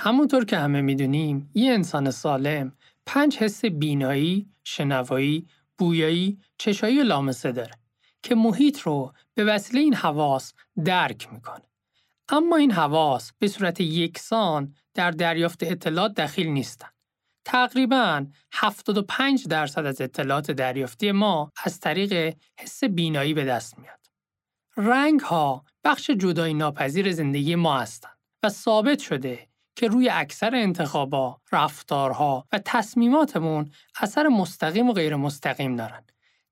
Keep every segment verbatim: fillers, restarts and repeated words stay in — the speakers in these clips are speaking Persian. همونطور که همه میدونیم، یه انسان سالم پنج حس بینایی، شنوایی، بویایی، چشایی و لامسه داره که محیط رو به وسیله این حواس درک میکنه. اما این حواس به صورت یکسان در دریافت اطلاعات دخیل نیستن. تقریباً هفتاد و پنج درصد از اطلاعات دریافتی ما از طریق حس بینایی به دست میاد. رنگ ها بخش جدایی ناپذیر زندگی ما هستند و ثابت شده که روی اکثر انتخاب‌ها، رفتارها و تصمیماتمون اثر مستقیم و غیر مستقیم دارن.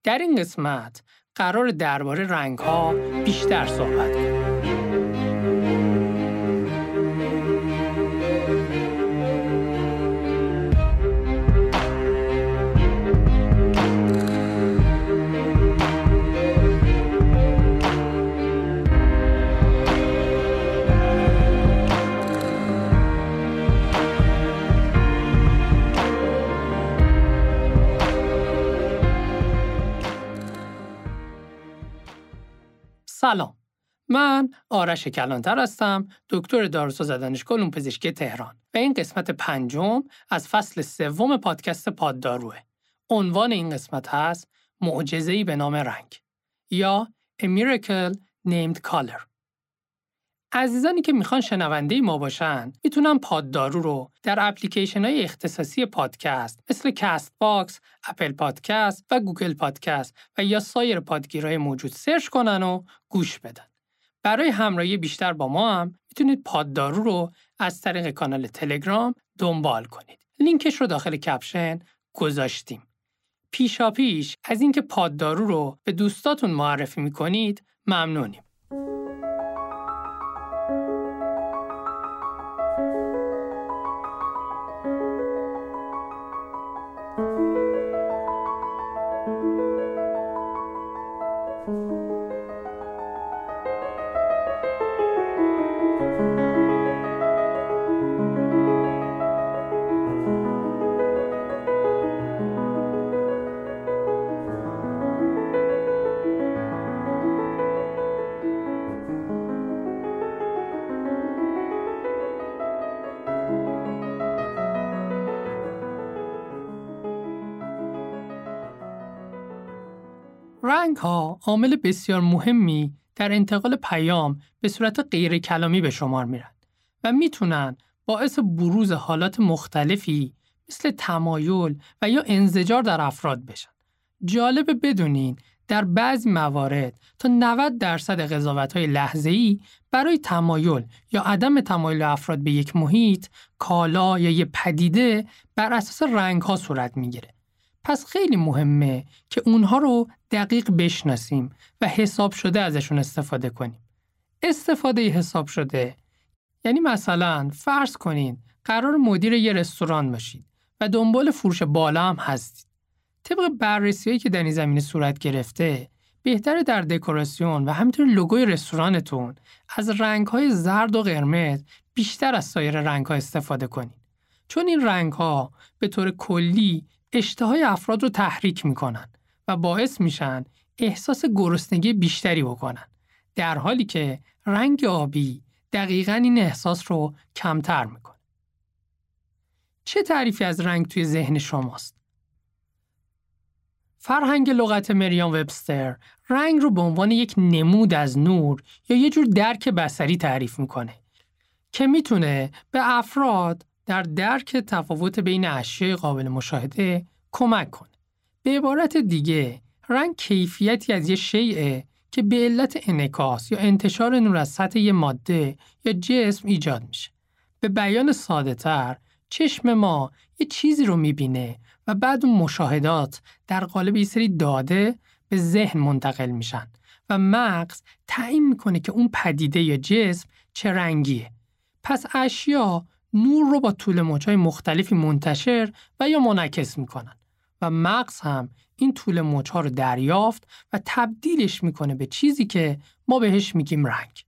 در این قسمت قرار درباره رنگ‌ها بیشتر صحبت کنیم. سلام، من آرش کلانتر هستم، دکتر داروساز دانشگاه علوم پزشکی تهران و این قسمت پنجم از فصل سوم پادکست پاد داروه. عنوان این قسمت هست معجزه‌ای به نام رنگ یا A Miracle Named Color. عزیزانی که میخوان شنونده ما باشن میتونن پاد دارو رو در اپلیکیشن های اختصاصی پادکست مثل کست باکس، اپل پادکست و گوگل پادکست و یا سایر پادگیرهای موجود سرچ کنن و گوش بدن. برای همراهی بیشتر با ما هم میتونید پاد دارو رو از طریق کانال تلگرام دنبال کنید. لینکش رو داخل کپشن گذاشتیم. پیشا پیش از اینکه پاد دارو رو به دوستاتون معرفی میکنید ممنونیم. رنگ‌ها عامل بسیار مهمی در انتقال پیام به صورت غیر کلامی به شمار میرن و میتونن باعث بروز حالات مختلفی مثل تمایل و یا انزجار در افراد بشن. جالبه بدونین در بعضی موارد تا نود درصد قضاوت‌های لحظه‌ای برای تمایل یا عدم تمایل افراد به یک محیط، کالا یا یک پدیده بر اساس رنگ‌ها صورت میگیره. پس خیلی مهمه که اونها رو دقیق بشناسیم و حساب شده ازشون استفاده کنیم. استفاده حساب شده یعنی مثلا فرض کنین قرار مدیر یه رستوران باشید و دنبال فروش بالا هم هستید. طبق بررسی‌هایی که در این زمینه صورت گرفته، بهتره در دکوراسیون و همینطور لوگوی رستورانتون از رنگ‌های زرد و قرمز بیشتر از سایر رنگ‌ها استفاده کنین. چون این رنگ‌ها به طور کلی اشتهای افراد رو تحریک میکنن و باعث میشن احساس گرسنگی بیشتری بکنن، در حالی که رنگ آبی دقیقاً این احساس رو کمتر میکنه. چه تعریفی از رنگ توی ذهن شماست؟ فرهنگ لغت مریان ویبستر رنگ رو به عنوان یک نمود از نور یا یه جور درک بصری تعریف میکنه که میتونه به افراد در درک تفاوت بین اشیاء قابل مشاهده کمک کنه. به عبارت دیگه، رنگ کیفیتی از یه شیء که به علت انعکاس یا انتشار نور از سطح یه ماده یا جسم ایجاد میشه. به بیان ساده‌تر، چشم ما یه چیزی رو میبینه و بعد اون مشاهدات در قالب یه سری داده به ذهن منتقل میشن و مغز تعیین میکنه که اون پدیده یا جسم چه رنگیه. پس اشیا نور رو با طول موج‌های مختلفی منتشر و یا منعکس می‌کنن و مغز هم این طول موج‌ها رو دریافت و تبدیلش می‌کنه به چیزی که ما بهش میگیم رنگ.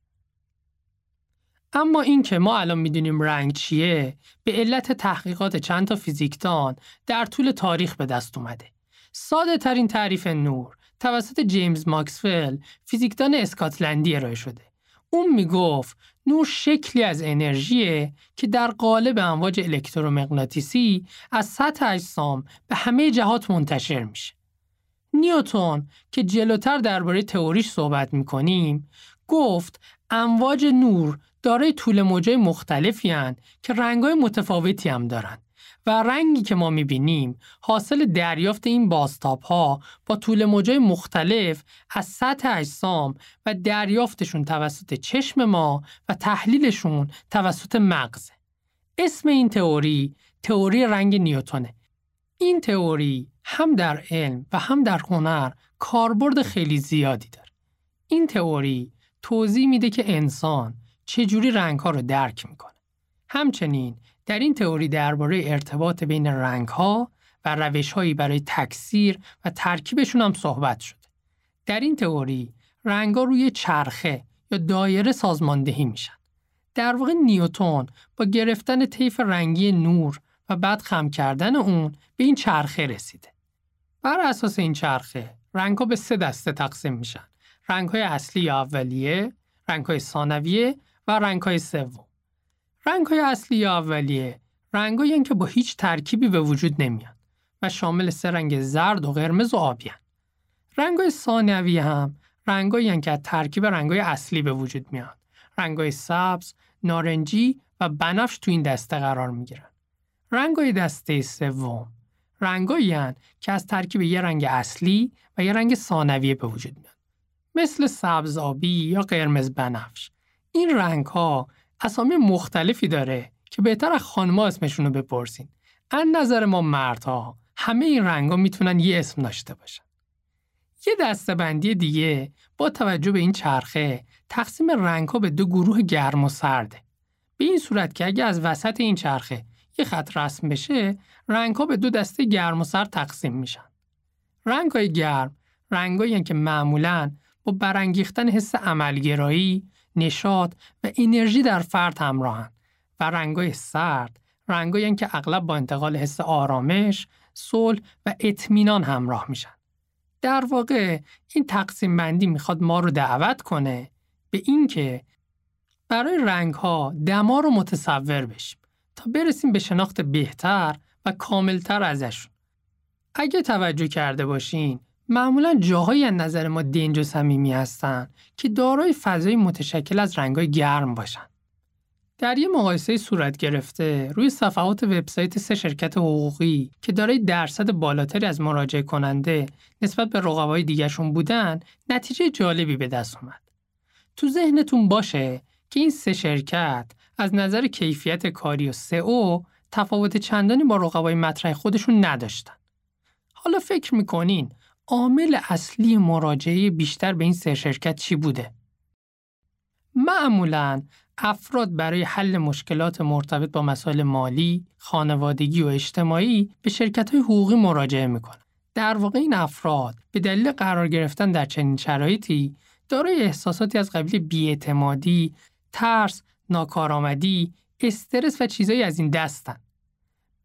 اما این که ما الان می‌دونیم رنگ چیه به علت تحقیقات چند تا فیزیکدان در طول تاریخ به دست اومده. ساده‌ترین تعریف نور توسط جیمز ماکسول، فیزیکدان اسکاتلندی ارائه شده. اون میگفت نور شکلی از انرژیه که در قالب امواج الکترومغناطیسی از سطح اجسام به همه جهات منتشر میشه. نیوتن که جلوتر درباره تئوریش صحبت میکنیم گفت امواج نور دارای طول موجای مختلفی هن که رنگای متفاوتی هم دارن و رنگی که ما میبینیم حاصل دریافت این بازتاب ها با طول موجای مختلف از سطح اجسام و دریافتشون توسط چشم ما و تحلیلشون توسط مغزه. اسم این تئوری تئوری رنگ نیوتنه. این تئوری هم در علم و هم در هنر کاربرد خیلی زیادی داره. این تئوری توضیح میده که انسان چجوری رنگ‌ها رو درک میکنه. همچنین در این تئوری درباره ارتباط بین رنگ‌ها و روش‌هایی برای تکثیر و ترکیبشون هم صحبت شده. در این تئوری رنگ‌ها روی چرخه یا دایره سازماندهی میشن. در واقع نیوتن با گرفتن طیف رنگی نور و بعد خم کردن اون به این چرخه رسیده. بر اساس این چرخه رنگ‌ها به سه دسته تقسیم میشن: رنگ‌های اصلی یا اولیه، رنگ‌های ثانویه و رنگ‌های سوم. رنگ‌های اصلی یا اولیه رنگ‌هایی هستند که با هیچ ترکیبی به وجود نمیان و شامل سه رنگ زرد و قرمز و آبی هستند. رنگ‌های ثانویه هم رنگ‌هایی هستند که از ترکیب رنگ‌های اصلی به وجود میان. رنگ‌های سبز، نارنجی و بنفش تو این دسته قرار می‌گیرن. رنگ‌های دسته سوم رنگ‌هایی هستند که از ترکیب یک رنگ اصلی و یک رنگ ثانویه به وجود میان، مثل سبز آبی یا قرمز بنفش. این رنگ‌ها اسامی مختلفی داره که بهتر از خانم‌ها اسمشون رو بپرسین. از نظر ما مردها همه این رنگ‌ها میتونن یه اسم داشته باشن. یه دسته‌بندی دیگه با توجه به این چرخه تقسیم رنگ‌ها به دو گروه گرم و سرده. به این صورت که اگه از وسط این چرخه یه خط رسم بشه، رنگ‌ها به دو دسته گرم و سرد تقسیم میشن. رنگ‌های گرم رنگ‌هایی هستند که معمولاً با برانگیختن حس عملگرایی، نشاط و انرژی در فرد همراهن و رنگ‌های سرد رنگ‌هایی که اغلب با انتقال حس آرامش، صلح و اطمینان همراه میشن. در واقع این تقسیم بندی میخواد ما رو دعوت کنه به این که برای رنگ‌ها دما رو متصور بشیم تا برسیم به شناخت بهتر و کاملتر ازشون. اگه توجه کرده باشین معمولاً جاهایی از نظر ما دنج و صمیمی هستن که دارای فضای متشکل از رنگ‌های گرم باشن. در یه مقایسه صورت گرفته روی صفحات وبسایت سه شرکت حقوقی که دارای درصد بالاتری از مراجعه کننده نسبت به رقبای دیگرشون بودن، نتیجه جالبی به دست اومد. تو ذهنتون باشه که این سه شرکت از نظر کیفیت کاری و سئو تفاوت چندانی با رقبای مطرح خودشون نداشتن. حالا فکر می‌کنین عامل اصلی مراجعه بیشتر به این سه شرکت چی بوده؟ معمولاً افراد برای حل مشکلات مرتبط با مسائل مالی، خانوادگی و اجتماعی به شرکت‌های حقوقی مراجعه می‌کنند. در واقع این افراد به دلیل قرار گرفتن در چنین شرایطی دارای احساساتی از قبیل بی‌اعتمادی، ترس، ناکارآمدی، استرس و چیزایی از این دستند.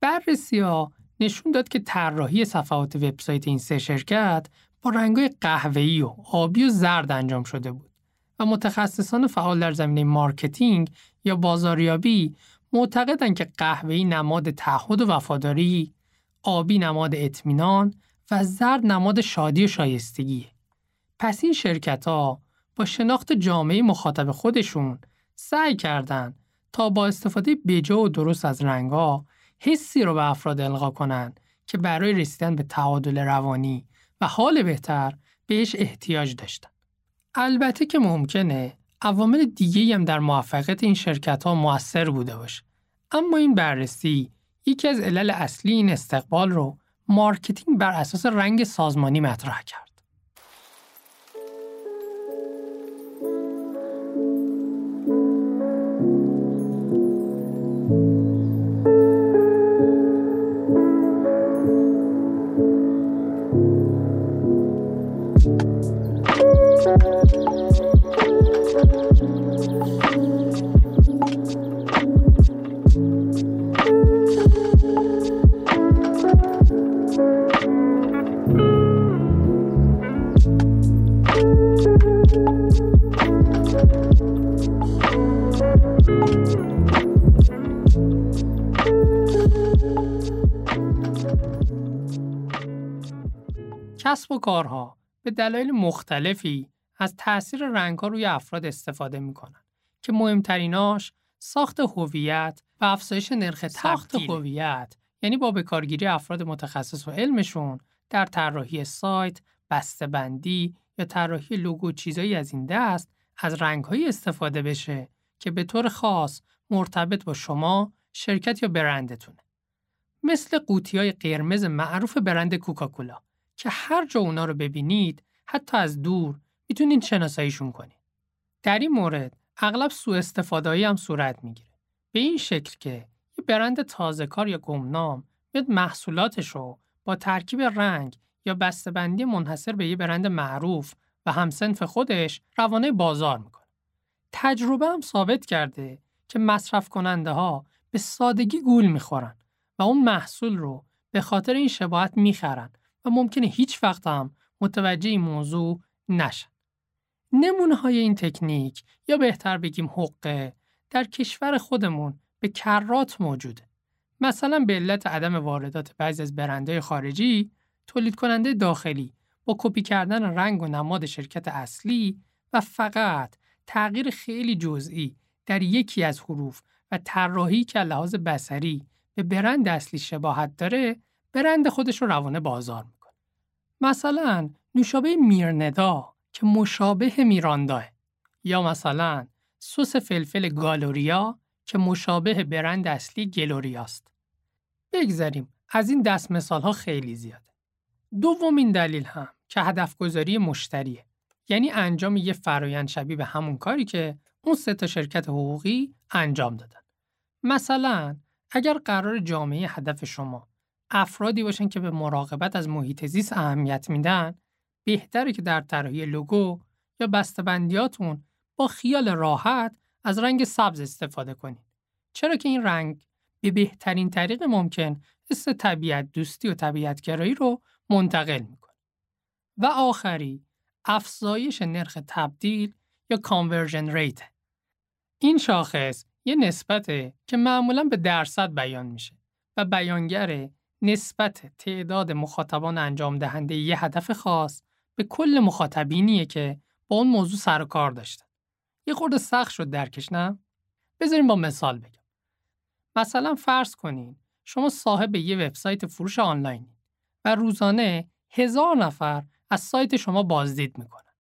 بررسی‌ها نشون داد که طراحی صفحات وبسایت این سه شرکت با رنگ‌های قهوه‌ای و آبی و زرد انجام شده بود و متخصصان فعال در زمینه مارکتینگ یا بازاریابی معتقدند که قهوه‌ای نماد تعهد و وفاداری، آبی نماد اطمینان و زرد نماد شادی و شایستگیه. پس این شرکت‌ها با شناخت جامعه مخاطب خودشون سعی کردند تا با استفاده بجا و درست از رنگ‌ها حسی رو به افراد القا کنن که برای رسیدن به تعادل روانی و حال بهتر بهش احتیاج داشتن. البته که ممکنه عوامل دیگه‌ای هم در موفقیت این شرکت‌ها مؤثر بوده باشه، اما این بررسی یکی از علل اصلی این استقبال رو مارکتینگ بر اساس رنگ سازمانی مطرح کرد. کسب و کارها به دلایل مختلفی از تأثیر رنگ‌ها روی افراد استفاده می‌کنند که مهمتریناش ساخت هویت و افزایش نرخ تبدیل. ساخت هویت یعنی با بکارگیری افراد متخصص و علمشون در طراحی سایت، بسته‌بندی یا طراحی لوگو چیزایی از این دست از رنگ‌های استفاده بشه که به طور خاص مرتبط با شما، شرکت یا برندتونه. مثل قوطی‌های قرمز معروف برند کوکاکولا که هر جا اونا رو ببینید، حتی از دور میتونین شناساییشون کنید. در این مورد اغلب سوء استفاده‌ای هم صورت میگیره. به این شکل که یه برند تازه کار یا گمنام میاد محصولاتش رو با ترکیب رنگ یا بسته‌بندی منحصر به یه برند معروف و همسنف خودش روانه بازار میکنه. تجربه هم ثابت کرده که مصرف کننده ها به سادگی گول میخورن و اون محصول رو به خاطر این شباهت میخرن و ممکنه هیچ وقت هم متوجه این موضوع نشن. نمونه های این تکنیک یا بهتر بگیم حقه در کشور خودمون به کرات موجوده. مثلا به علت عدم واردات بعضی از برندهای خارجی، تولید کننده داخلی با کپی کردن رنگ و نماد شرکت اصلی و فقط تغییر خیلی جزئی در یکی از حروف و طراحی که لحاظ بصری به برند اصلی شباهت داره، برند خودش رو روانه بازار میکنه. مثلا نوشابه میرندا که مشابه میرانداه، یا مثلا سس فلفل گالوریا که مشابه برند اصلی گلوریاست. بگذاریم از این دست مثال‌ها خیلی زیاده. دومین دلیل هم که هدف گذاری مشتریه، یعنی انجام یه فرایند شبیه به همون کاری که اون سه تا شرکت حقوقی انجام دادن. مثلا اگر قرار جامعه هدف شما افرادی باشن که به مراقبت از محیط زیست اهمیت میدن، بهتره که در طراحی لوگو یا بسته‌بندیاتون با خیال راحت از رنگ سبز استفاده کنید. چرا که این رنگ به بهترین طریق ممکن حس طبیعت دوستی و طبیعت گرایی رو منتقل میکنه. و آخری افزایش نرخ تبدیل یا کانورژن ریت. این شاخص یه نسبته که معمولاً به درصد بیان میشه و بیانگر نسبت تعداد مخاطبان انجام دهنده یه هدف خاص به کل مخاطبینیه که با اون موضوع سر و کار داشتن. یه خورده سخت شد درکش نه؟ بذاریم با مثال بگم. مثلا فرض کنین شما صاحب یه وبسایت فروش آنلاینی و روزانه هزار نفر از سایت شما بازدید میکنن.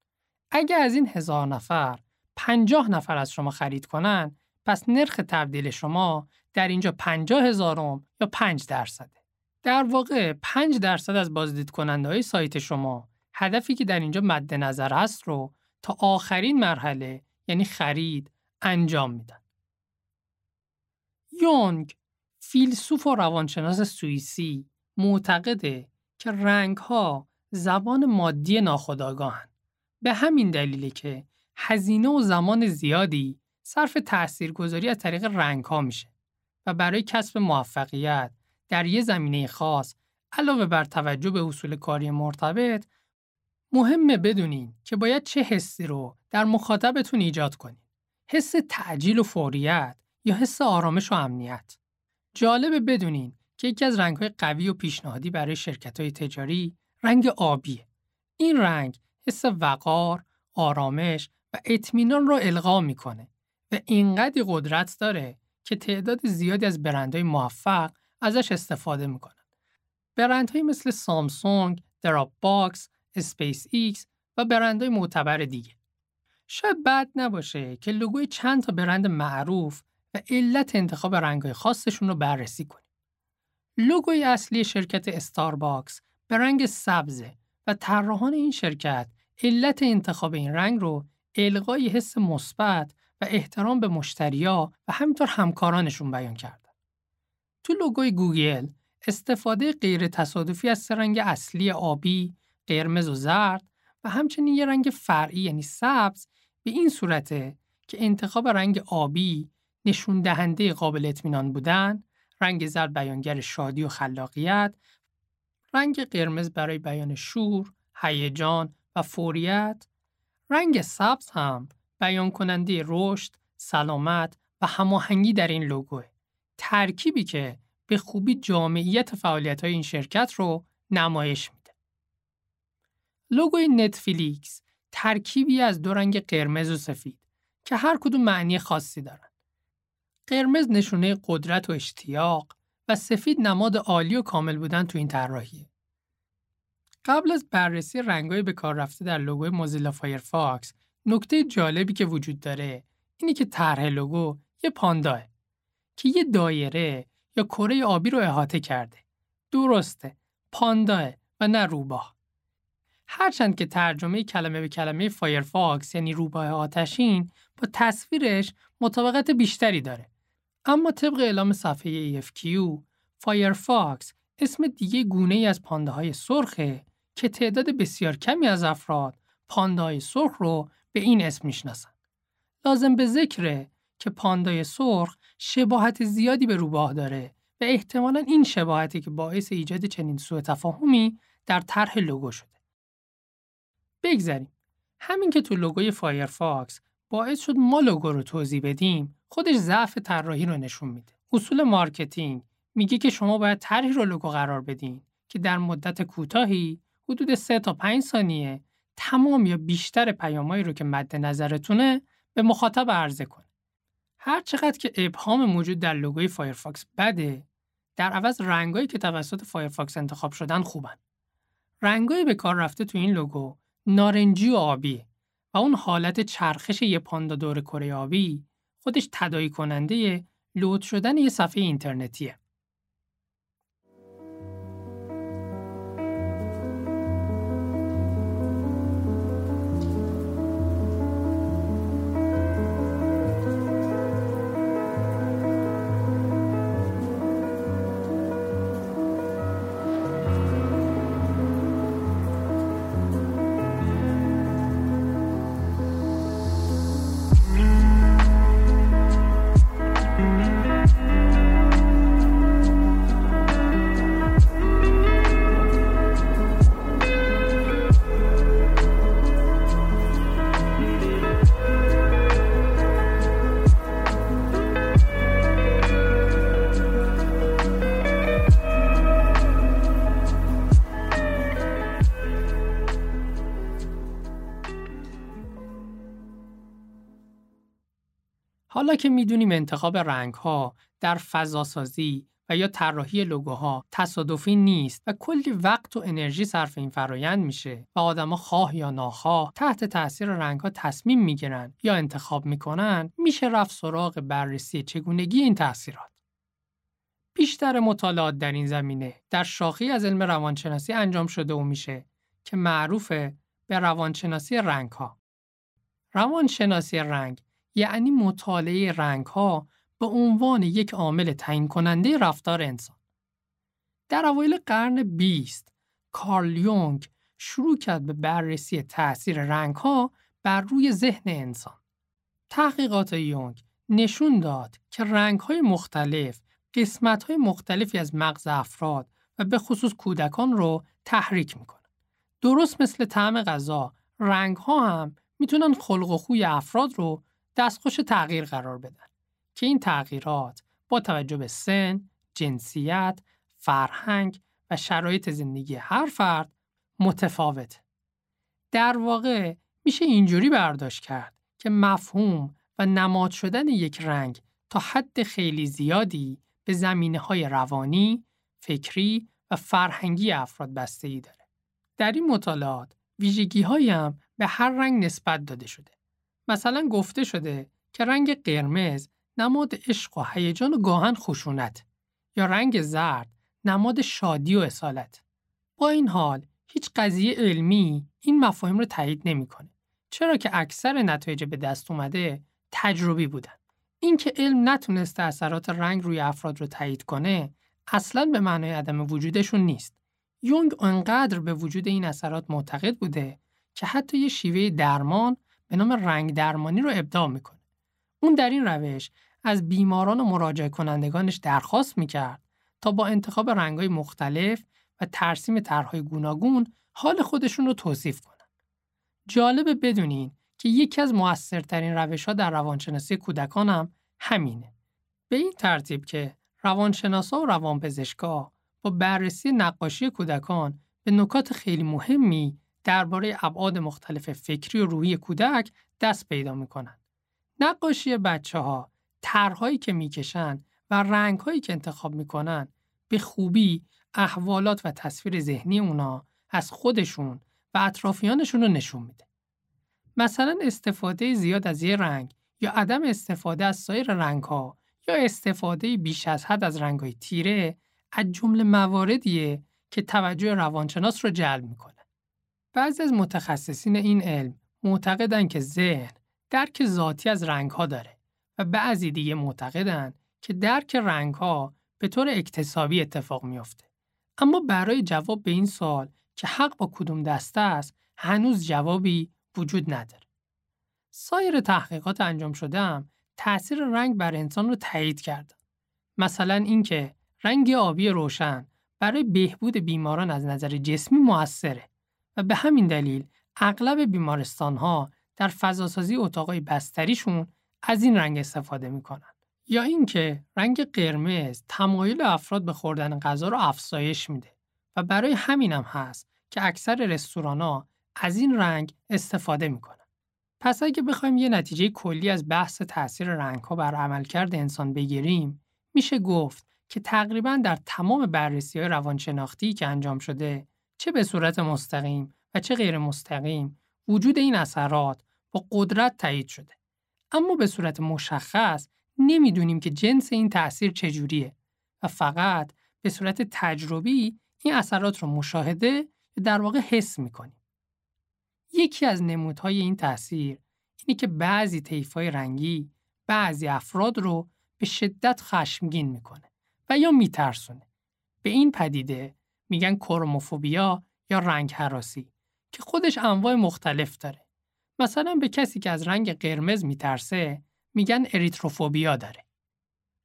اگه از این هزار نفر پنجاه نفر از شما خرید کنن، پس نرخ تبدیل شما در اینجا پنجاه هزارم یا پنج درصده. در واقع پنج درصد از بازدید کننده های سایت شما هدفی که در اینجا مد نظر هست رو تا آخرین مرحله یعنی خرید انجام میدن. یونگ، فیلسوف و روانشناس سوئیسی، معتقده که رنگ‌ها زبان مادی ناخودآگاهن. به همین دلیله که هزینه و زمان زیادی صرف تاثیرگذاری از طریق رنگ‌ها میشه و برای کسب موفقیت در یک زمینه خاص علاوه بر توجه به اصول کاری مرتبط، مهمه بدونین که باید چه حسی رو در مخاطبتون ایجاد کنین. حس تعجیل و فوریت یا حس آرامش و امنیت. جالبه بدونین که یکی از رنگ‌های قوی و پیشنهادی برای شرکت‌های تجاری رنگ آبیه. این رنگ حس وقار، آرامش و اطمینان رو القا میکنه و اینقدر قدرت داره که تعداد زیادی از برندهای موفق ازش استفاده میکنن. برندهایی مثل سامسونگ، دراب باکس، اسپیس ایکس و برندهای معتبر دیگه. شاید بد نباشه که لوگوی چند تا برند معروف و علت انتخاب رنگ‌های خاصشون رو بررسی کنیم. لوگوی اصلی شرکت استارباکس به رنگ سبزه و طراحان این شرکت علت انتخاب این رنگ رو القای حس مثبت و احترام به مشتری‌ها و همینطور همکارانشون بیان کردن. تو لوگوی گوگل استفاده غیر تصادفی از سه رنگ اصلی آبی، قرمز و زرد و همچنین یه رنگ فرعی یعنی سبز به این صورته که انتخاب رنگ آبی نشون دهنده قابل اطمینان بودن، رنگ زرد بیانگر شادی و خلاقیت، رنگ قرمز برای بیان شور، هیجان و فوریت، رنگ سبز هم بیان کننده رشد، سلامت و هماهنگی در این لوگوه. ترکیبی که به خوبی جامعیت فعالیت‌های این شرکت رو نمایش میده. لوگوی نتفلیکس ترکیبی از دو رنگ قرمز و سفید که هر کدوم معنی خاصی دارن. قرمز نشونه قدرت و اشتیاق و سفید نماد عالی و کامل بودن تو این طراحیه. قبل از بررسی رنگ‌های به کار رفته در لوگوی موزیلا فایرفاکس، نکته جالبی که وجود داره اینه که طرح لوگو یه پانداه که یه دایره یا کره آبی رو احاطه کرده. درسته، پانداه و نه روباه. هرچند که ترجمه کلمه به کلمه فایرفاکس یعنی روباه آتشین با تصویرش مطابقت بیشتری داره. اما طبق اعلام صفحه ای اف کیو، فایرفاکس اسم دیگه گونه‌ای از پانداهای سرخه که تعداد بسیار کمی از افراد پانداهای سرخ رو به این اسم میشناسن. لازم به ذکره که پاندای سرخ شباهت زیادی به روباه داره و احتمالاً این شباهتی که باعث ایجاد چنین سوء تفاهمی در طرح لوگو شده. بگذاریم. همین که تو لوگوی فایرفاکس باعث شد ما لوگو رو توضیح بدیم، خودش ضعف طراحی رو نشون میده. اصول مارکتینگ میگه که شما باید طرحی رو لوگو قرار بدین که در مدت کوتاهی حدود سه تا پنج ثانیه تمام یا بیشتر پیامایی رو که مد نظرتونه به مخاطب عرضه کنه. هر چقدر که ابهام موجود در لوگوی فایرفاکس بده، در عوض رنگایی که توسط فایرفاکس انتخاب شدن خوبن. رنگایی به کار رفته تو این لوگو نارنجی و آبیه و اون حالت چرخش یه پاندا دور کره آبی خودش تداعی کننده لود شدن یه صفحه اینترنتیه. حالا که میدونیم انتخاب رنگ‌ها در فضاسازی و یا طراحی لوگوها تصادفی نیست و کلی وقت و انرژی صرف این فرایند میشه و آدم‌ها خواه یا ناخواه تحت تأثیر رنگ‌ها تصمیم میگیرن یا انتخاب میکنن، میشه رفت سراغ بررسی چگونگی این تأثیرات. بیشتر مطالعات در این زمینه در شاخه‌ای از علم روانشناسی انجام شده و میشه که معروفه به روانشناسی رنگ‌ها. روانشناسی رنگ یعنی مطالعه رنگ‌ها به عنوان یک عامل تعیین کننده رفتار انسان. در اوایل قرن بیست، کارل یونگ شروع کرد به بررسی تأثیر رنگ‌ها بر روی ذهن انسان. تحقیقات یونگ نشون داد که رنگ‌های مختلف، قسمت‌های مختلفی از مغز افراد و به خصوص کودکان رو تحریک می‌کنند. درست مثل طعم غذا، رنگ‌ها هم می‌تونن خلق و خوی افراد رو دستخوش تغییر قرار بدن که این تغییرات با توجه به سن، جنسیت، فرهنگ و شرایط زندگی هر فرد متفاوته. در واقع میشه اینجوری برداشت کرد که مفهوم و نماد شدن یک رنگ تا حد خیلی زیادی به زمینه‌های روانی، فکری و فرهنگی افراد بستگی داره. در این مطالعات ویژگی‌هایی هم به هر رنگ نسبت داده شده. مثلا گفته شده که رنگ قرمز نماد عشق و هیجان و گاهن خشونت یا رنگ زرد نماد شادی و اصالت. با این حال هیچ قضیه علمی این مفاهیم رو تایید نمی‌کنه، چرا که اکثر نتایج به دست اومده تجربی بودن. اینکه علم نتونسته اثرات رنگ روی افراد رو تایید کنه اصلاً به معنای عدم وجودشون نیست. یونگ انقدر به وجود این اثرات معتقد بوده که حتی یه شیوه درمان به نام رنگ درمانی رو ابداع میکنه. اون در این روش از بیماران و مراجعه کنندگانش درخواست میکرد تا با انتخاب رنگ‌های مختلف و ترسیم طرح‌های گوناگون حال خودشون رو توصیف کنن. جالبه بدونین که یکی از مؤثرترین روش‌ها در روانشناسی کودکان هم همینه. به این ترتیب که روانشناسا و روانپزشکا با بررسی نقاشی کودکان به نکات خیلی مهمی درباره ابعاد مختلف فکری و روحی کودک دست پیدا میکنن. نقاشی بچه‌ها، طرح‌هایی که میکشن و رنگ‌هایی که انتخاب میکنن به خوبی احوالات و تصویر ذهنی اونا از خودشون و اطرافیانشون رو نشون میده. مثلا استفاده زیاد از یه رنگ یا عدم استفاده از سایر رنگ‌ها یا استفاده بیش از حد از رنگ‌های تیره از جمله مواردیه که توجه روانشناس رو جلب میکنه. بعضی از متخصصین این علم معتقدن که ذهن درک ذاتی از رنگ‌ها داره و بعضی دیگه معتقدن که درک رنگ‌ها به طور اکتسابی اتفاق میفته. اما برای جواب به این سوال که حق با کدوم دسته است، هنوز جوابی وجود نداره. سایر تحقیقات انجام شده هم تأثیر رنگ بر انسان رو تایید کردن. مثلا اینکه رنگ آبی روشن برای بهبود بیماران از نظر جسمی مؤثره و به همین دلیل اغلب بیمارستان‌ها در فضاسازی اتاقای بستریشون از این رنگ استفاده می‌کنن. یا اینکه رنگ قرمز تمایل افراد به خوردن غذا رو افزایش میده و برای همینم هست که اکثر رستوران‌ها از این رنگ استفاده می‌کنن. پس اگه بخوایم یه نتیجه کلی از بحث تأثیر رنگ‌ها بر عملکرد انسان بگیریم، میشه گفت که تقریباً در تمام بررسی‌های روانشناختی که انجام شده، چه به صورت مستقیم و چه غیر مستقیم، وجود این اثرات با قدرت تایید شده. اما به صورت مشخص نمیدونیم که جنس این تأثیر چجوریه و فقط به صورت تجربی این اثرات رو مشاهده و در واقع حس می‌کنیم. یکی از نمودهای این تأثیر اینه که بعضی طیف‌های رنگی بعضی افراد رو به شدت خشمگین می‌کنه و یا میترسونه. به این پدیده میگن کروموفوبیا یا رنگ هراسی که خودش انواع مختلف داره. مثلا به کسی که از رنگ قرمز میترسه میگن اریتروفوبیا داره.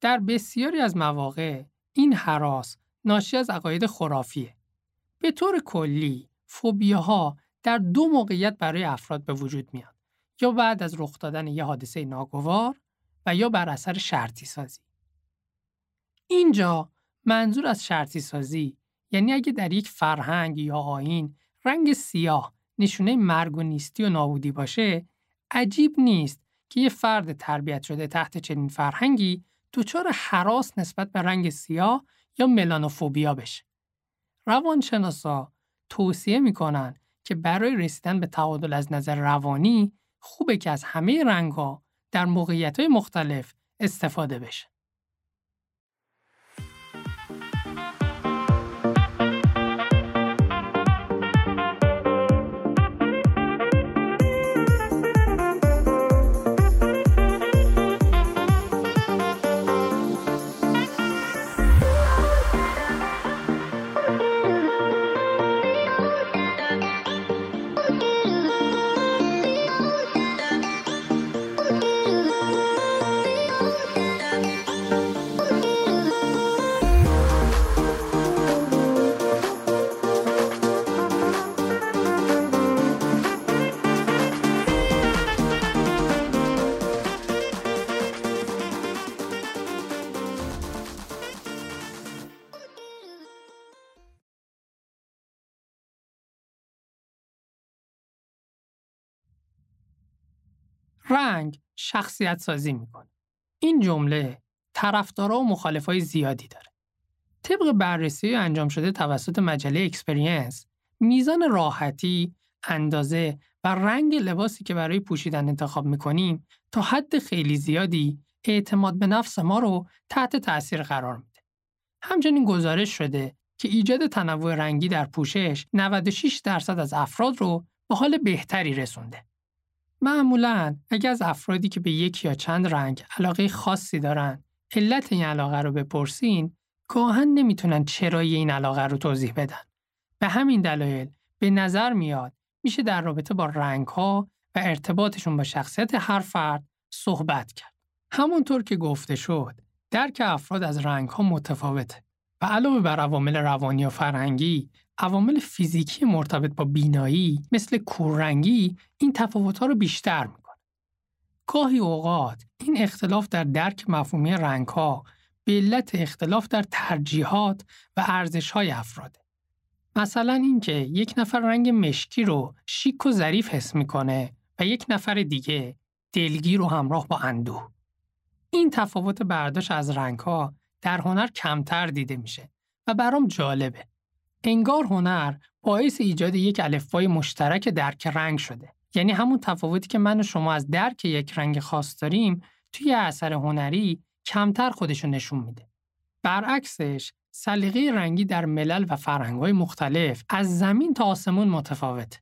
در بسیاری از مواقع این هراس ناشی از عقاید خرافیه. به طور کلی فوبیاها در دو موقعیت برای افراد به وجود میاد، یا بعد از رخ دادن یه حادثه ناگوار و یا بر اثر شرطی سازی. اینجا منظور از شرطی سازی یعنی اگه در یک فرهنگ یا آیین رنگ سیاه نشونه مرگ و نیستی و نابودی باشه، عجیب نیست که یه فرد تربیت شده تحت چنین فرهنگی دچار هراس نسبت به رنگ سیاه یا ملانوفوبیا بشه. روانشناسا توصیه میکنن که برای رسیدن به تعادل از نظر روانی خوبه که از همه رنگ‌ها در موقعیت‌های مختلف استفاده بشه. رنگ شخصیت سازی میکنه. این جمله طرفدارا و مخالفای زیادی داره. طبق بررسی انجام شده توسط مجله اکسپریانس، میزان راحتی، اندازه و رنگ لباسی که برای پوشیدن انتخاب میکنیم تا حد خیلی زیادی اعتماد به نفس ما رو تحت تأثیر قرار میده. همچنین گزارش شده که ایجاد تنوع رنگی در پوشش نود و شش درصد از افراد رو به حال بهتری رسونده. معمولاً اگه از افرادی که به یک یا چند رنگ علاقه خاصی دارن علت این علاقه رو بپرسین، گاهن نمیتونن چرای این علاقه رو توضیح بدن. به همین دلایل به نظر میاد میشه در رابطه با رنگ‌ها و ارتباطشون با شخصیت هر فرد صحبت کرد. همونطور که گفته شد، درک افراد از رنگ‌ها متفاوته و علاوه بر عوامل روانی و فرهنگی، عوامل فیزیکی مرتبط با بینایی مثل کوررنگی این تفاوت‌ها رو بیشتر می‌کنه. گاهی اوقات این اختلاف در درک مفهومی رنگ‌ها به علت اختلاف در ترجیحات و ارزش‌های افراده. مثلا اینکه یک نفر رنگ مشکی رو شیک و ظریف حس میکنه و یک نفر دیگه دلگیر و همراه با اندوه. این تفاوت برداشت از رنگ‌ها در هنر کمتر دیده میشه و برام جالبه. انگار هنر باعث ایجاد یک الفبای مشترک درک رنگ شده. یعنی همون تفاوتی که من و شما از درک یک رنگ خاص داریم توی اثر هنری کمتر خودشو نشون میده. برعکسش، سلیقه رنگی در ملل و فرهنگ‌های مختلف از زمین تا آسمون متفاوته.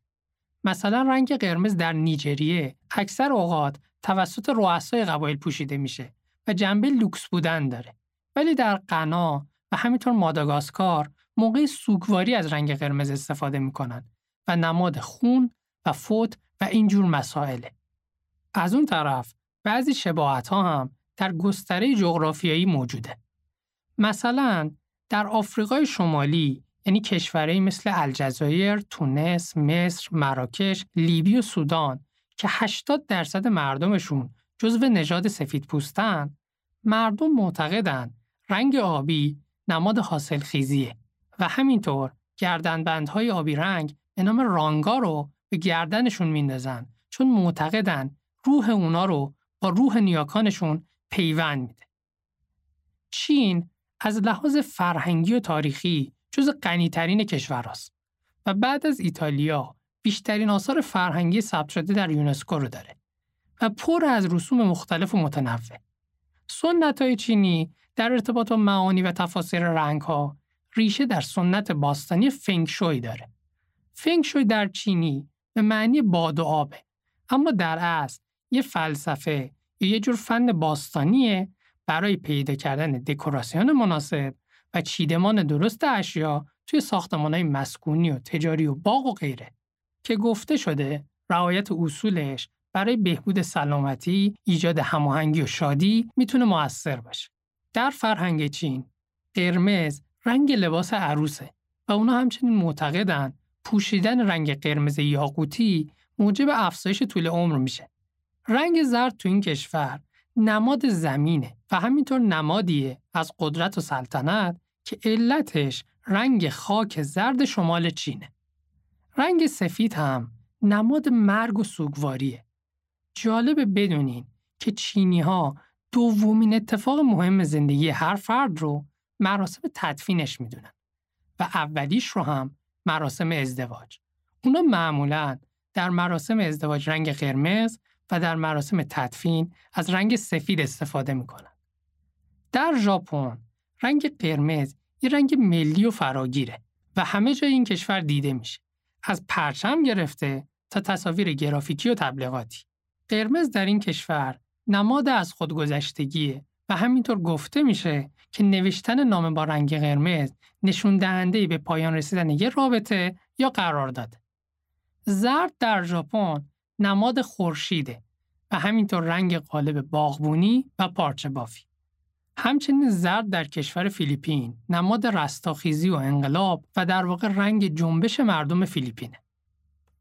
مثلا رنگ قرمز در نیجریه اکثر اوقات توسط رؤسای قبایل پوشیده میشه و جنبه لوکس بودن داره. ولی در غنا و همینطور ماداگاسکار موقع سوگواری از رنگ قرمز استفاده میکنن و نماد خون و فوت و اینجور مسائله. از اون طرف بعضی شباهت‌ها هم در گستره جغرافیایی موجوده. مثلا در آفریقای شمالی، یعنی کشورهایی مثل الجزایر، تونس، مصر، مراکش، لیبی و سودان که هشتاد درصد مردمشون جزو نژاد سفیدپوستن، مردم معتقدن رنگ آبی نماد حاصلخیزیه و همینطور گردنبندهای آبی رنگ به نام رانگا رو به گردنشون میندازن، چون معتقدن روح اونا رو با روح نیاکانشون پیوند میده. چین از لحاظ فرهنگی و تاریخی جز غنی‌ترین کشورهاست و بعد از ایتالیا بیشترین آثار فرهنگی ثبت شده در یونسکو رو داره و پر از رسوم مختلف و متنوع. سنت‌های چینی در ارتباط با معانی و تفاسیر رنگ‌ها ریشه در سنت باستانی فنگشوی داره. فنگشوی در چینی به معنی باد و آبه، اما در اصل یه فلسفه یا یه جور فن باستانیه برای پیدا کردن دکوراسیون مناسب و چیدمان درست اشیا توی ساختمان‌های مسکونی و تجاری و باغ و غیره که گفته شده رعایت اصولش برای بهبود سلامتی، ایجاد هماهنگی و شادی میتونه مؤثر باشه. در فرهنگ چین، قرمز رنگ لباس عروسه و اونا همچنین معتقدن پوشیدن رنگ قرمز یاقوتی موجب افزایش طول عمر میشه. رنگ زرد تو این کشور نماد زمینه و همینطور نمادیه از قدرت و سلطنت که علتش رنگ خاک زرد شمال چینه. رنگ سفید هم نماد مرگ و سوگواریه. جالب بدونین که چینی‌ها دومین اتفاق مهم زندگی هر فرد رو مراسم تدفینش میدونن و اولیش رو هم مراسم ازدواج. اونا معمولاً در مراسم ازدواج رنگ قرمز و در مراسم تدفین از رنگ سفید استفاده میکنن. در ژاپن رنگ قرمز یه رنگ ملی و فراگیره و همه جای این کشور دیده میشه، از پرچم گرفته تا تصاویر گرافیکی و تبلیغاتی. قرمز در این کشور نماد از خودگذشتگیه و همینطور گفته میشه که نوشتن نامه با رنگ قرمز نشون دهنده‌ای به پایان رسیدن یه رابطه یا قرارداد. زرد در ژاپن نماد خورشیده و همینطور رنگ غالب باغبونی و پارچه بافی. همچنین زرد در کشور فیلیپین نماد رستاخیزی و انقلاب و در واقع رنگ جنبش مردم فیلیپینه.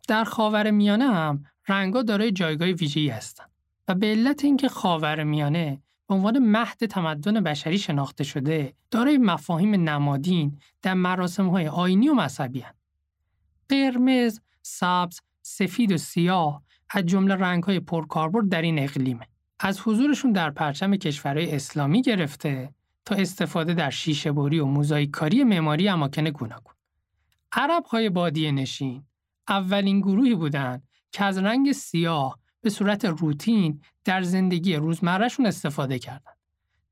در خاورمیانه هم رنگ‌ها دارای جایگاه ویژه‌ای هستند و به علت اینکه خاورمیانه به عنوان مهد تمدن بشری شناخته شده، دارای مفاهیم نمادین در مراسم‌های آیینی و مذهبی هستند. قرمز، سبز، سفید و سیاه از جمله رنگ‌های پرکاربرد در این اقلیمه. از حضورشون در پرچم کشورهای اسلامی گرفته تا استفاده در شیشه‌بری و موزاییک‌کاری معماری اماکن گوناگون. عرب‌های بادیه نشین اولین گروهی بودند که از رنگ سیاه به صورت روتین در زندگی روزمرهشون استفاده کردند.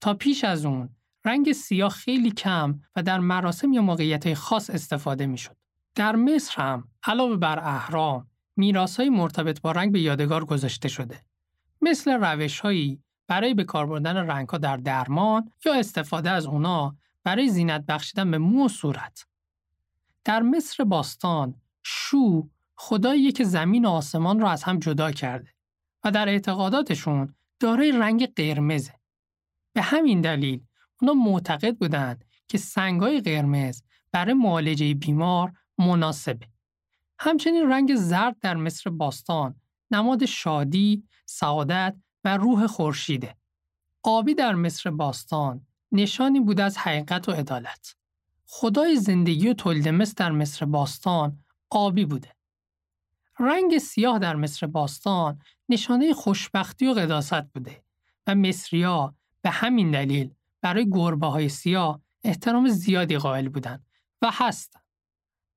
تا پیش از اون رنگ سیاه خیلی کم و در مراسم یا موقعیت‌های خاص استفاده می‌شد. در مصر هم علاوه بر احرام، میراث‌های مرتبط با رنگ به یادگار گذاشته شده، مثل روش‌هایی برای به کار بردن رنگ‌ها در درمان یا استفاده از اونا برای زینت بخشیدن به مو و صورت. در مصر باستان، شو خداییه که زمین و آسمان را از هم جدا کرده و در اعتقاداتشون دارای رنگ قرمزه. به همین دلیل اونا معتقد بودند که سنگ‌های قرمز برای معالجه بیمار مناسبه. همچنین رنگ زرد در مصر باستان نماد شادی، سعادت و روح خورشیده. آبی در مصر باستان نشانی بود از حقیقت و عدالت. خدای زندگی و تولید مثل در مصر باستان آبی بوده. رنگ سیاه در مصر باستان نشانه خوشبختی و قداست بوده و مصری‌ها به همین دلیل برای گربه‌های سیاه احترام زیادی قائل بودند و هستند.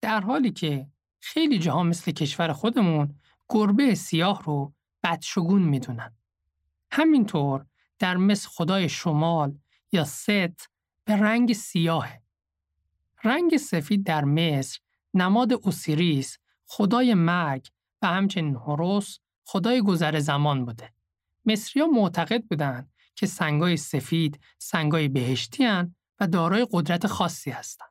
در حالی که خیلی جاها مثل کشور خودمون گربه سیاه رو بدشگون میدونن. همینطور در مصر خدای شمال یا ست به رنگ سیاهه. رنگ سفید در مصر نماد اوسیریس خدای مرگ و همچنین هوروس خدای گذر زمان بوده. مصری‌ها معتقد بودند که سنگای سفید سنگای بهشتی هستند و دارای قدرت خاصی هستند.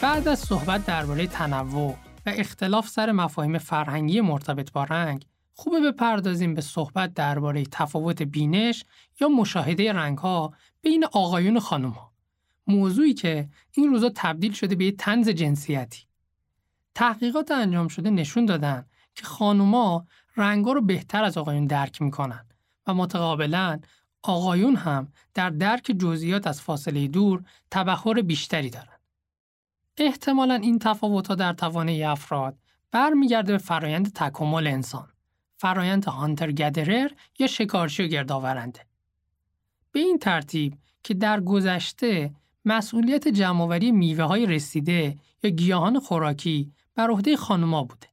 بعد از صحبت درباره تنوع و اختلاف سر مفاهیم فرهنگی مرتبط با رنگ، خوبه بپردازیم به صحبت درباره تفاوت بینش یا مشاهده رنگ‌ها بین آقایون و خانم‌ها. موضوعی که این روزا تبدیل شده به یک طنز جنسیتی. تحقیقات انجام شده نشون دادن که خانم‌ها رنگ‌ها رو بهتر از آقایون درک می‌کنن و متقابلاً آقایون هم در درک جزئیات از فاصله دور تبحر بیشتری دارن. احتمالاً این تفاوت‌ها در توانایی افراد برمیگرده به فرایند تکامل انسان، فرایند هانتر گدرر یا شکارچی و گردآورنده. به این ترتیب که در گذشته مسئولیت جمع‌آوری میوه‌های رسیده یا گیاهان خوراکی بر عهده خانم‌ها بوده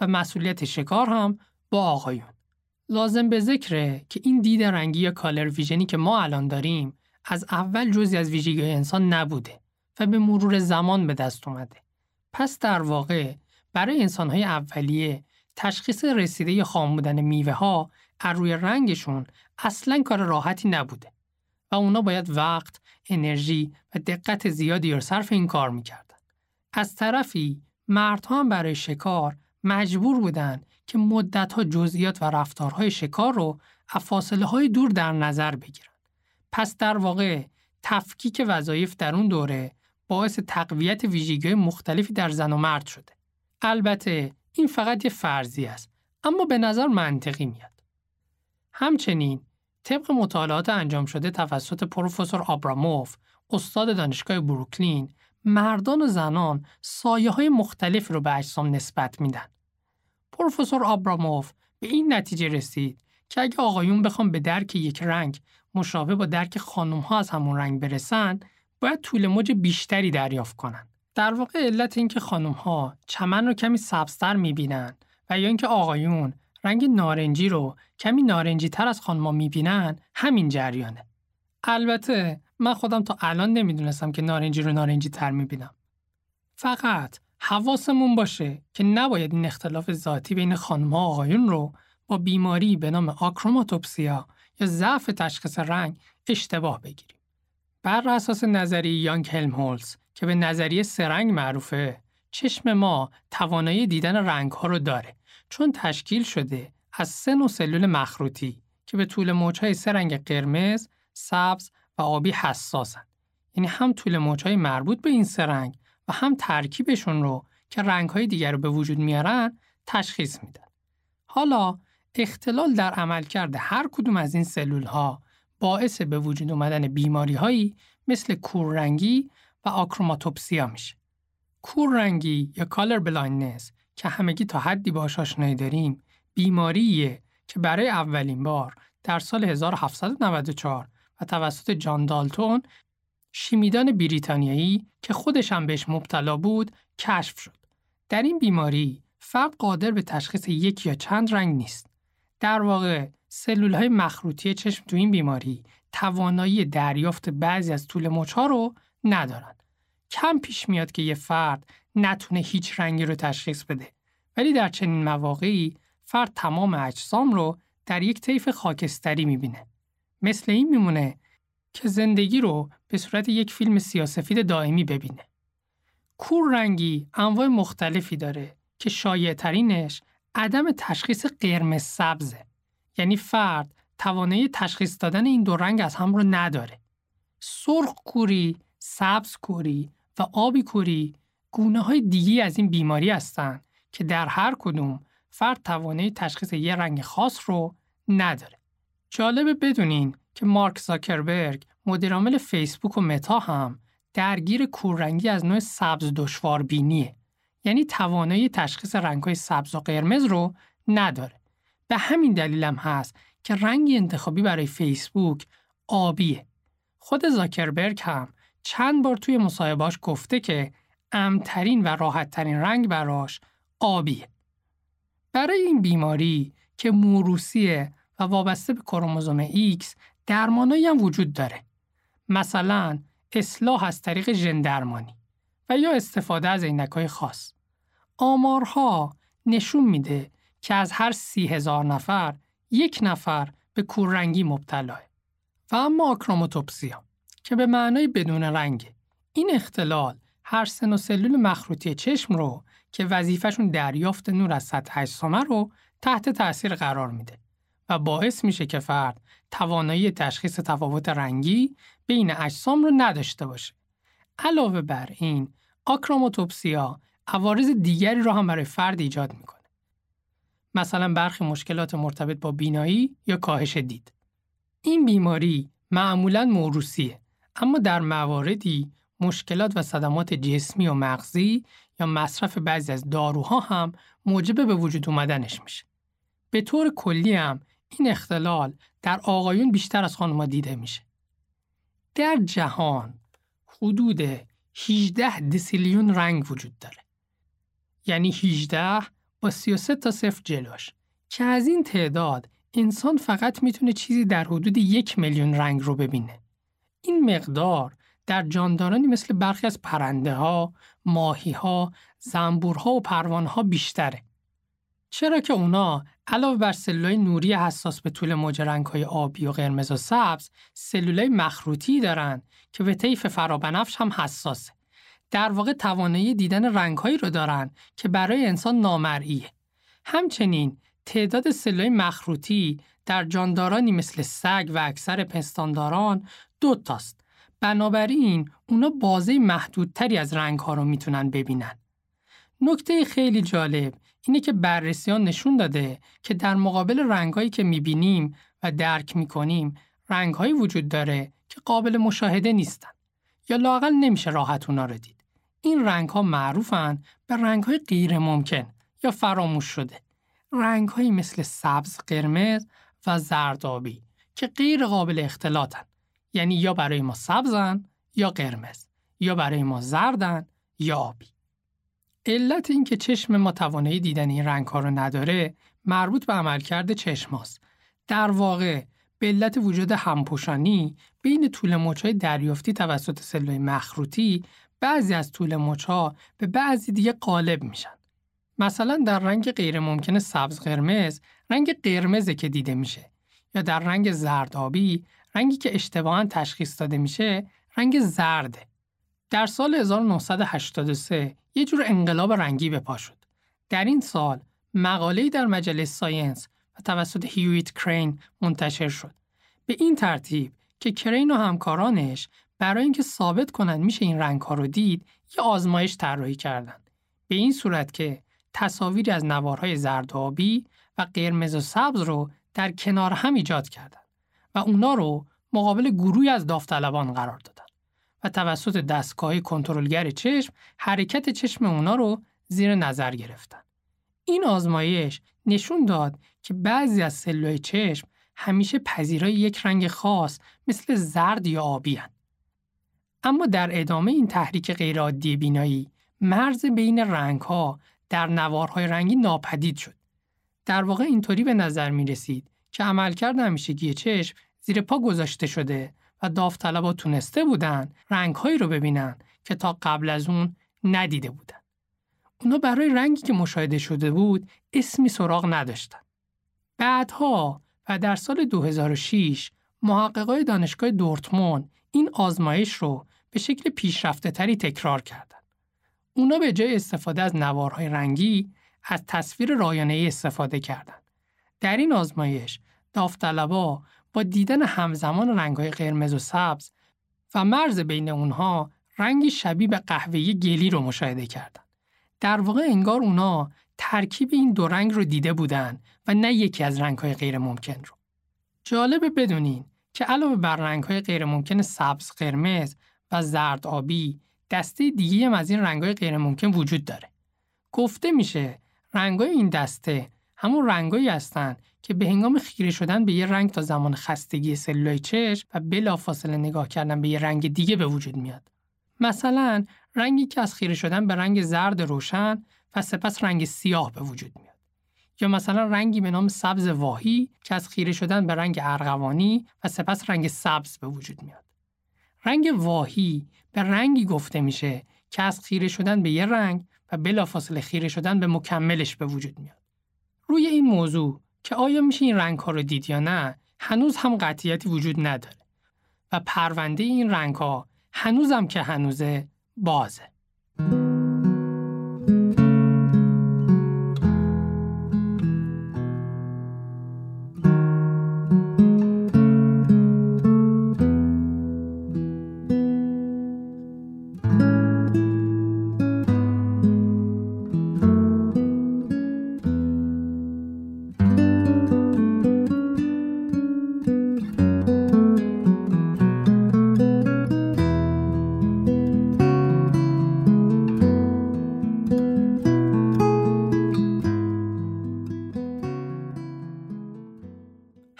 و مسئولیت شکار هم با آقایون. لازم به ذکره که این دید رنگی یا کالر ویژنی که ما الان داریم از اول جزئی از ویژگی‌های انسان نبوده و به مرور زمان به دست اومده. پس در واقع برای انسان‌های اولیه تشخیص رسیده خام بودن میوه‌ها از روی رنگشون اصلاً کار راحتی نبوده و اونا باید وقت، انرژی و دقت زیادی رو صرف این کار می‌کردن. از طرفی مردها هم برای شکار مجبور بودن که مدت‌ها جزئیات و رفتارهای شکار رو از فاصله‌های دور در نظر بگیرن. پس در واقع تفکیک وظایف در اون دوره باعث تقویت ویژگی‌های مختلفی در زن و مرد شده. البته این فقط یه فرضیه است، اما به نظر منطقی میاد. همچنین طبق مطالعات انجام شده توسط پروفسور آبراموف، استاد دانشگاه بروکلین، مردان و زنان سایه‌های مختلفی رو به اجسام نسبت میدن. پروفسور آبراموف به این نتیجه رسید که اگه آقایون بخوام به درک یک رنگ مشابه با درک خانم‌ها از همون رنگ برسن، باید طول موج بیشتری دریافت کنن. در واقع علت این که خانم‌ها چمن رو کمی سبزتر می‌بینن و یا اینکه آقایون رنگ نارنجی رو کمی نارنجی‌تر از خانم‌ها می‌بینن همین جریانه. البته من خودم تا الان نمی‌دونستم که نارنجی رو نارنجی‌تر می‌بینم. فقط حواسمون باشه که نباید این اختلاف ذاتی بین خانم‌ها و آقایون رو با بیماری به نام آکروماتوپسیا یا ضعف تشخیص رنگ اشتباه بگیریم. بر اساس نظریه یانگ هلمهولتز که به نظریه سه رنگ معروفه، چشم ما توانایی دیدن رنگ‌ها رو داره چون تشکیل شده از سه نوع سلول مخروطی که به طول موج‌های سه رنگ قرمز، سبز و آبی حساسن. یعنی هم طول موج‌های مربوط به این سه رنگ و هم ترکیبشون رو که رنگ‌های دیگر رو به وجود میارن تشخیص میدن. حالا اختلال در عملکرد هر کدوم از این سلول‌ها باعث به وجود آمدن بیماری‌هایی مثل کوررنگی و آکروماتوپسیا میشه. کوررنگی یا کالر بلایندنس که همگی تا حدی باهاش آشنایی داریم، بیماریه که برای اولین بار در سال هزار و هفتصد و نود و چهار و توسط جان دالتون، شیمیدان بریتانیایی که خودش هم بهش مبتلا بود، کشف شد. در این بیماری فرد قادر به تشخیص یک یا چند رنگ نیست. در واقع سلول‌های مخروطی چشم تو این بیماری توانایی دریافت بعضی از طول موج‌ها رو ندارن. کم پیش میاد که یه فرد نتونه هیچ رنگی رو تشخیص بده، ولی در چنین مواقعی فرد تمام اجسام رو در یک طیف خاکستری میبینه. مثل این میمونه که زندگی رو به صورت یک فیلم سیاه‌سفید دائمی ببینه. کور رنگی انواع مختلفی داره که شایع ترینش عدم تشخیص قرمز سبزه، یعنی فرد توانایی تشخیص دادن این دو رنگ از هم رو نداره. سرخ کوری، سبز کوری و آبی کوری گونه های دیگی از این بیماری هستن که در هر کدوم فرد توانایی تشخیص یه رنگ خاص رو نداره. جالبه بدونین که مارک زاکربرگ، مدیرعامل فیسبوک و متا، هم درگیر کوررنگی از نوع سبز دشواربینیه، یعنی توانایی تشخیص رنگ‌های سبز و قرمز رو نداره. به همین دلیل هم هست که رنگ انتخابی برای فیسبوک آبیه. خود زاکربرگ هم چند بار توی مصاحبه‌اش گفته که امن‌ترین و راحت‌ترین رنگ براش آبیه. برای این بیماری که موروثیه و وابسته به کروموزوم X، درمانایی هم وجود داره. مثلا اصلاح از طریق ژن درمانی و یا استفاده از عینک‌های خاص. آمارها نشون میده که از هر سی هزار نفر یک نفر به کوررنگی مبتلاه. و اما آکروماتوپسیا که به معنای بدون رنگ. این اختلال هر سن و سلول مخروطی چشم رو که وظیفه‌شون دریافت نور از سطح اجسام رو تحت تأثیر قرار میده و باعث میشه که فرد توانایی تشخیص تفاوت رنگی بین اجسام رو نداشته باشه. علاوه بر این، آکروماتوپسیا عوارض دیگری رو هم برای فرد ایجاد میکنه. مثلا برخی مشکلات مرتبط با بینایی یا کاهش دید. این بیماری معمولاً موروثیه، اما در مواردی مشکلات و صدمات جسمی و مغزی یا مصرف بعضی از داروها هم موجب به وجود اومدنش میشه. به طور کلی هم این اختلال در آقایون بیشتر از خانم‌ها دیده میشه. در جهان حدود هجده دسیلیون رنگ وجود داره، یعنی هجده با سی و سه تا صفر جلوش، که از این تعداد انسان فقط میتونه چیزی در حدود یک میلیون رنگ رو ببینه. این مقدار در جاندارانی مثل برخی از پرنده ها، ماهی ها، زنبورها و پروان ها بیشتره، چرا که اونا علاوه بر سلولای نوری حساس به طول موج رنگ‌های آبی و قرمز و سبز، سلولای مخروطی دارن که به طیف فرابنفش هم حساسه. در واقع توانایی دیدن رنگ‌هایی رو دارن که برای انسان نامرئیه. همچنین تعداد سلولای مخروطی در جاندارانی مثل سگ و اکثر پستانداران دو تاست. بنابراین اونا بازه محدودتری از رنگ‌ها رو میتونن ببینن. نکته خیلی جالب اینه که بررسی‌ها نشون داده که در مقابل رنگ‌هایی که می‌بینیم و درک می‌کنیم، رنگ‌هایی وجود داره که قابل مشاهده نیستن یا لااقل نمیشه راحت اونا رو دید. این رنگ‌ها معروفن به رنگ‌های غیر ممکن یا فراموش شده. رنگ‌هایی مثل سبز، قرمز و زردآبی که غیر قابل اختلاطن، یعنی یا برای ما سبزن یا قرمز، یا برای ما زردن یا آبی. علت این که چشم ما توانایی دیدن این رنگ‌ها رو نداره مربوط به عملکرد چشم هاست. در واقع به علت وجود همپوشانی بین طول موج‌های دریافتی توسط سلول‌های مخروطی، بعضی از طول موج‌ها به بعضی دیگه غالب میشن. مثلا در رنگ غیر ممکن سبز قرمز، رنگ قرمزه که دیده میشه، یا در رنگ زردآبی، رنگی که اشتباهاً تشخیص داده میشه، رنگ زرده. در سال هزار و نهصد و هشتاد و سه یه جور انقلاب رنگی به پا شد. در این سال مقاله‌ای در مجله ساینس و توسط هیویت کرین منتشر شد. به این ترتیب که کرین و همکارانش برای اینکه ثابت کنند میشه این رنگ‌ها رو دید، یه آزمایش طراحی کردند. به این صورت که تصاویری از نوارهای زردآبی و قرمز و سبز رو در کنار هم ایجاد کردند و اونا رو مقابل گروهی از داوطلبان قرار دادند و توسط دستگاه‌های کنترلگر چشم حرکت چشم اونا رو زیر نظر گرفتن. این آزمایش نشون داد که بعضی از سلول‌های چشم همیشه پذیرای یک رنگ خاص مثل زرد یا آبی هستند. اما در ادامه این تحریک غیرعادی بینایی، مرز بین رنگ‌ها در نوارهای رنگی ناپدید شد. در واقع اینطوری به نظر می رسید که عملکرد همیشگی چشم زیر پا گذاشته شده و داوطلبا تونسته بودن رنگ‌هایی رو ببینن که تا قبل از اون ندیده بودن. اونا برای رنگی که مشاهده شده بود اسمی سراغ نداشتن. بعدها و در سال دو هزار و شش محققای دانشگاه دورتمون این آزمایش رو به شکل پیشرفته‌تری تکرار کردن. اونا به جای استفاده از نوارهای رنگی از تصویر رایانه‌ای استفاده کردند. در این آزمایش داوطلبا با دیدن همزمان رنگ‌های قرمز و سبز و مرز بین اونها رنگی شبیه به قهوه‌ای گلی رو مشاهده کردند. در واقع انگار اونا ترکیب این دو رنگ رو دیده بودن و نه یکی از رنگ‌های غیر ممکن رو. جالبه بدونین که علاوه بر رنگ‌های غیر ممکن سبز، قرمز و زرد آبی، دسته دیگه هم از این رنگ‌های غیر ممکن وجود داره. گفته میشه رنگ‌های این دسته همون رنگایی هستند که به هنگام خیره شدن به یه رنگ تا زمان خستگی سلولای چشم و بلافاصله نگاه کردن به یه رنگ دیگه به وجود میاد. مثلا رنگی که از خیره شدن به رنگ زرد روشن و سپس رنگ سیاه به وجود میاد. یا مثلا رنگی به نام سبز واهی که از خیره شدن به رنگ ارغوانی و سپس رنگ سبز به وجود میاد. رنگ واهی به رنگی گفته میشه که از خیره شدن به یه رنگ و بلافاصله خیره شدن به مکملش به وجود میاد. روی این موضوع که آیا میشه این رنگ‌ها رو دید یا نه، هنوز هم قطعیتی وجود نداره و پرونده این رنگ‌ها هنوز هم که هنوزه بازه.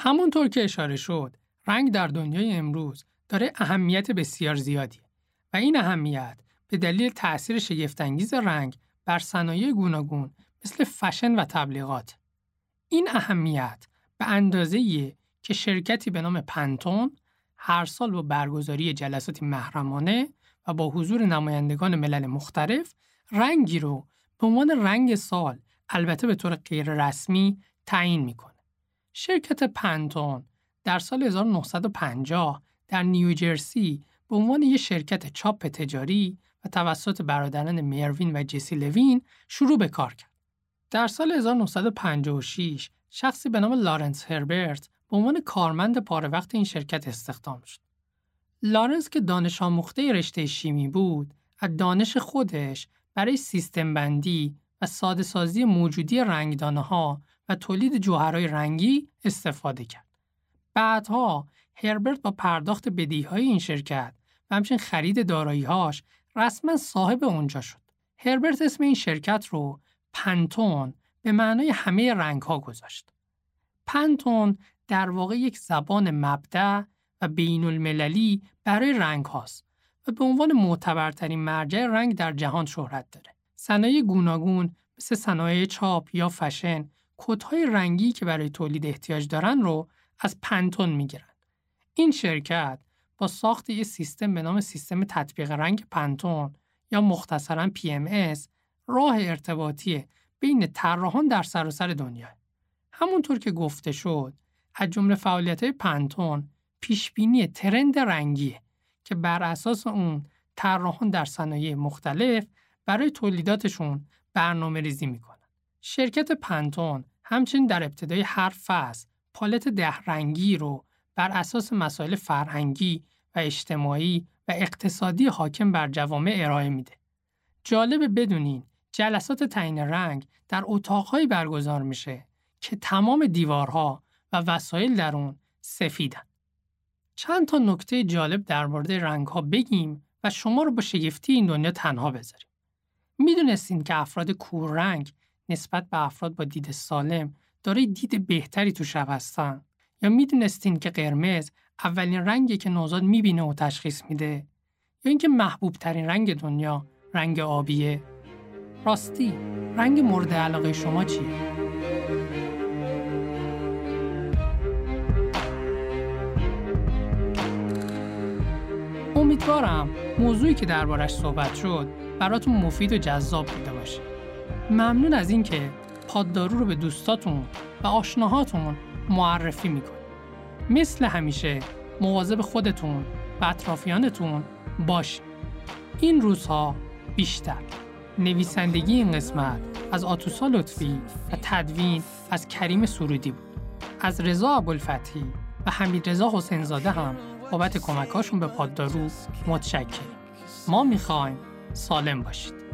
همونطور که اشاره شد، رنگ در دنیای امروز داره اهمیت بسیار زیادی و این اهمیت به دلیل تأثیر شگفت‌انگیز رنگ بر صنایع گوناگون مثل فشن و تبلیغات. این اهمیت به اندازه‌ای که شرکتی به نام پنتون هر سال با برگزاری جلساتی محرمانه و با حضور نمایندگان ملل مختلف رنگی رو به عنوان رنگ سال، البته به طور غیر رسمی، تعیین می‌کنه. شرکت پنتون در سال هزار و نهصد و پنجاه در نیوجرسی به عنوان یک شرکت چاپ تجاری و توسط برادران میروین و جیسی لوین شروع به کار کرد. در سال هزار و نهصد و پنجاه و شش شخصی به نام لارنس هربرت به عنوان کارمند پاره وقت این شرکت استخدام شد. لارنس که دانش آموخته رشته شیمی بود، از دانش خودش برای سیستم بندی و ساده سازی موجودی رنگدانه‌ها و تولید جوهرهای رنگی استفاده کرد. بعدها هربرت با پرداخت بدهی‌های این شرکت و همچنین خرید دارایی‌هاش رسما صاحب اونجا شد. هربرت اسم این شرکت رو پنتون به معنای همه رنگ‌ها گذاشت. پنتون در واقع یک زبان مبدأ و بین‌المللی برای رنگ‌هاست و به عنوان معتبرترین مرجع رنگ در جهان شهرت داره. صنایع گوناگون مثل صنایع چاپ یا فشن کدهای رنگی که برای تولید احتیاج دارن رو از پنتون میگیرن. این شرکت با ساخت یک سیستم به نام سیستم تطبیق رنگ پنتون یا مختصراً پی ام اس راه ارتباطی بین طراحان در سراسر دنیا. همونطور که گفته شد، از جمله فعالیت‌های پنتون پیشبینی ترند رنگیه که بر اساس اون طراحان در صنایع مختلف برای تولیداتشون برنامه‌ریزی میکنن. شرکت پنتون همچنین در ابتدای هر فصل پالت ده رنگی رو بر اساس مسائل فرهنگی و اجتماعی و اقتصادی حاکم بر جوامع ارائه میده. جالب بدونین جلسات تعیین رنگ در اتاقهایی برگزار میشه که تمام دیوارها و وسایل در اون سفیدن. چند تا نکته جالب در مورد رنگ‌ها بگیم و شما رو با شگفتی این دنیا تنها بذاریم. میدونستین که افراد کوررنگ نسبت به افراد با دید سالم داره دید بهتری تو شب هستن؟ یا میدونستین که قرمز اولین رنگی که نوزاد میبینه و تشخیص میده؟ یا اینکه محبوب ترین رنگ دنیا رنگ آبیه؟ راستی رنگ مورد علاقه شما چیه؟ امیدوارم موضوعی که دربارش صحبت شد براتون مفید و جذاب بوده باشه. ممنون از این که پاد دارو رو به دوستاتون و آشناهاتون معرفی میکنید. مثل همیشه مواظب خودتون و اطرافیانتون باشید. این روزها بیشتر. نویسندگی این قسمت از آتوسا لطفی و تدوین از کریم سرودی بود. از رضا ابوالفتحی و حمیدرضا حسین‌زاده هم بابت کمکاشون به پاد دارو متشکرم. ما میخوایم سالم باشید.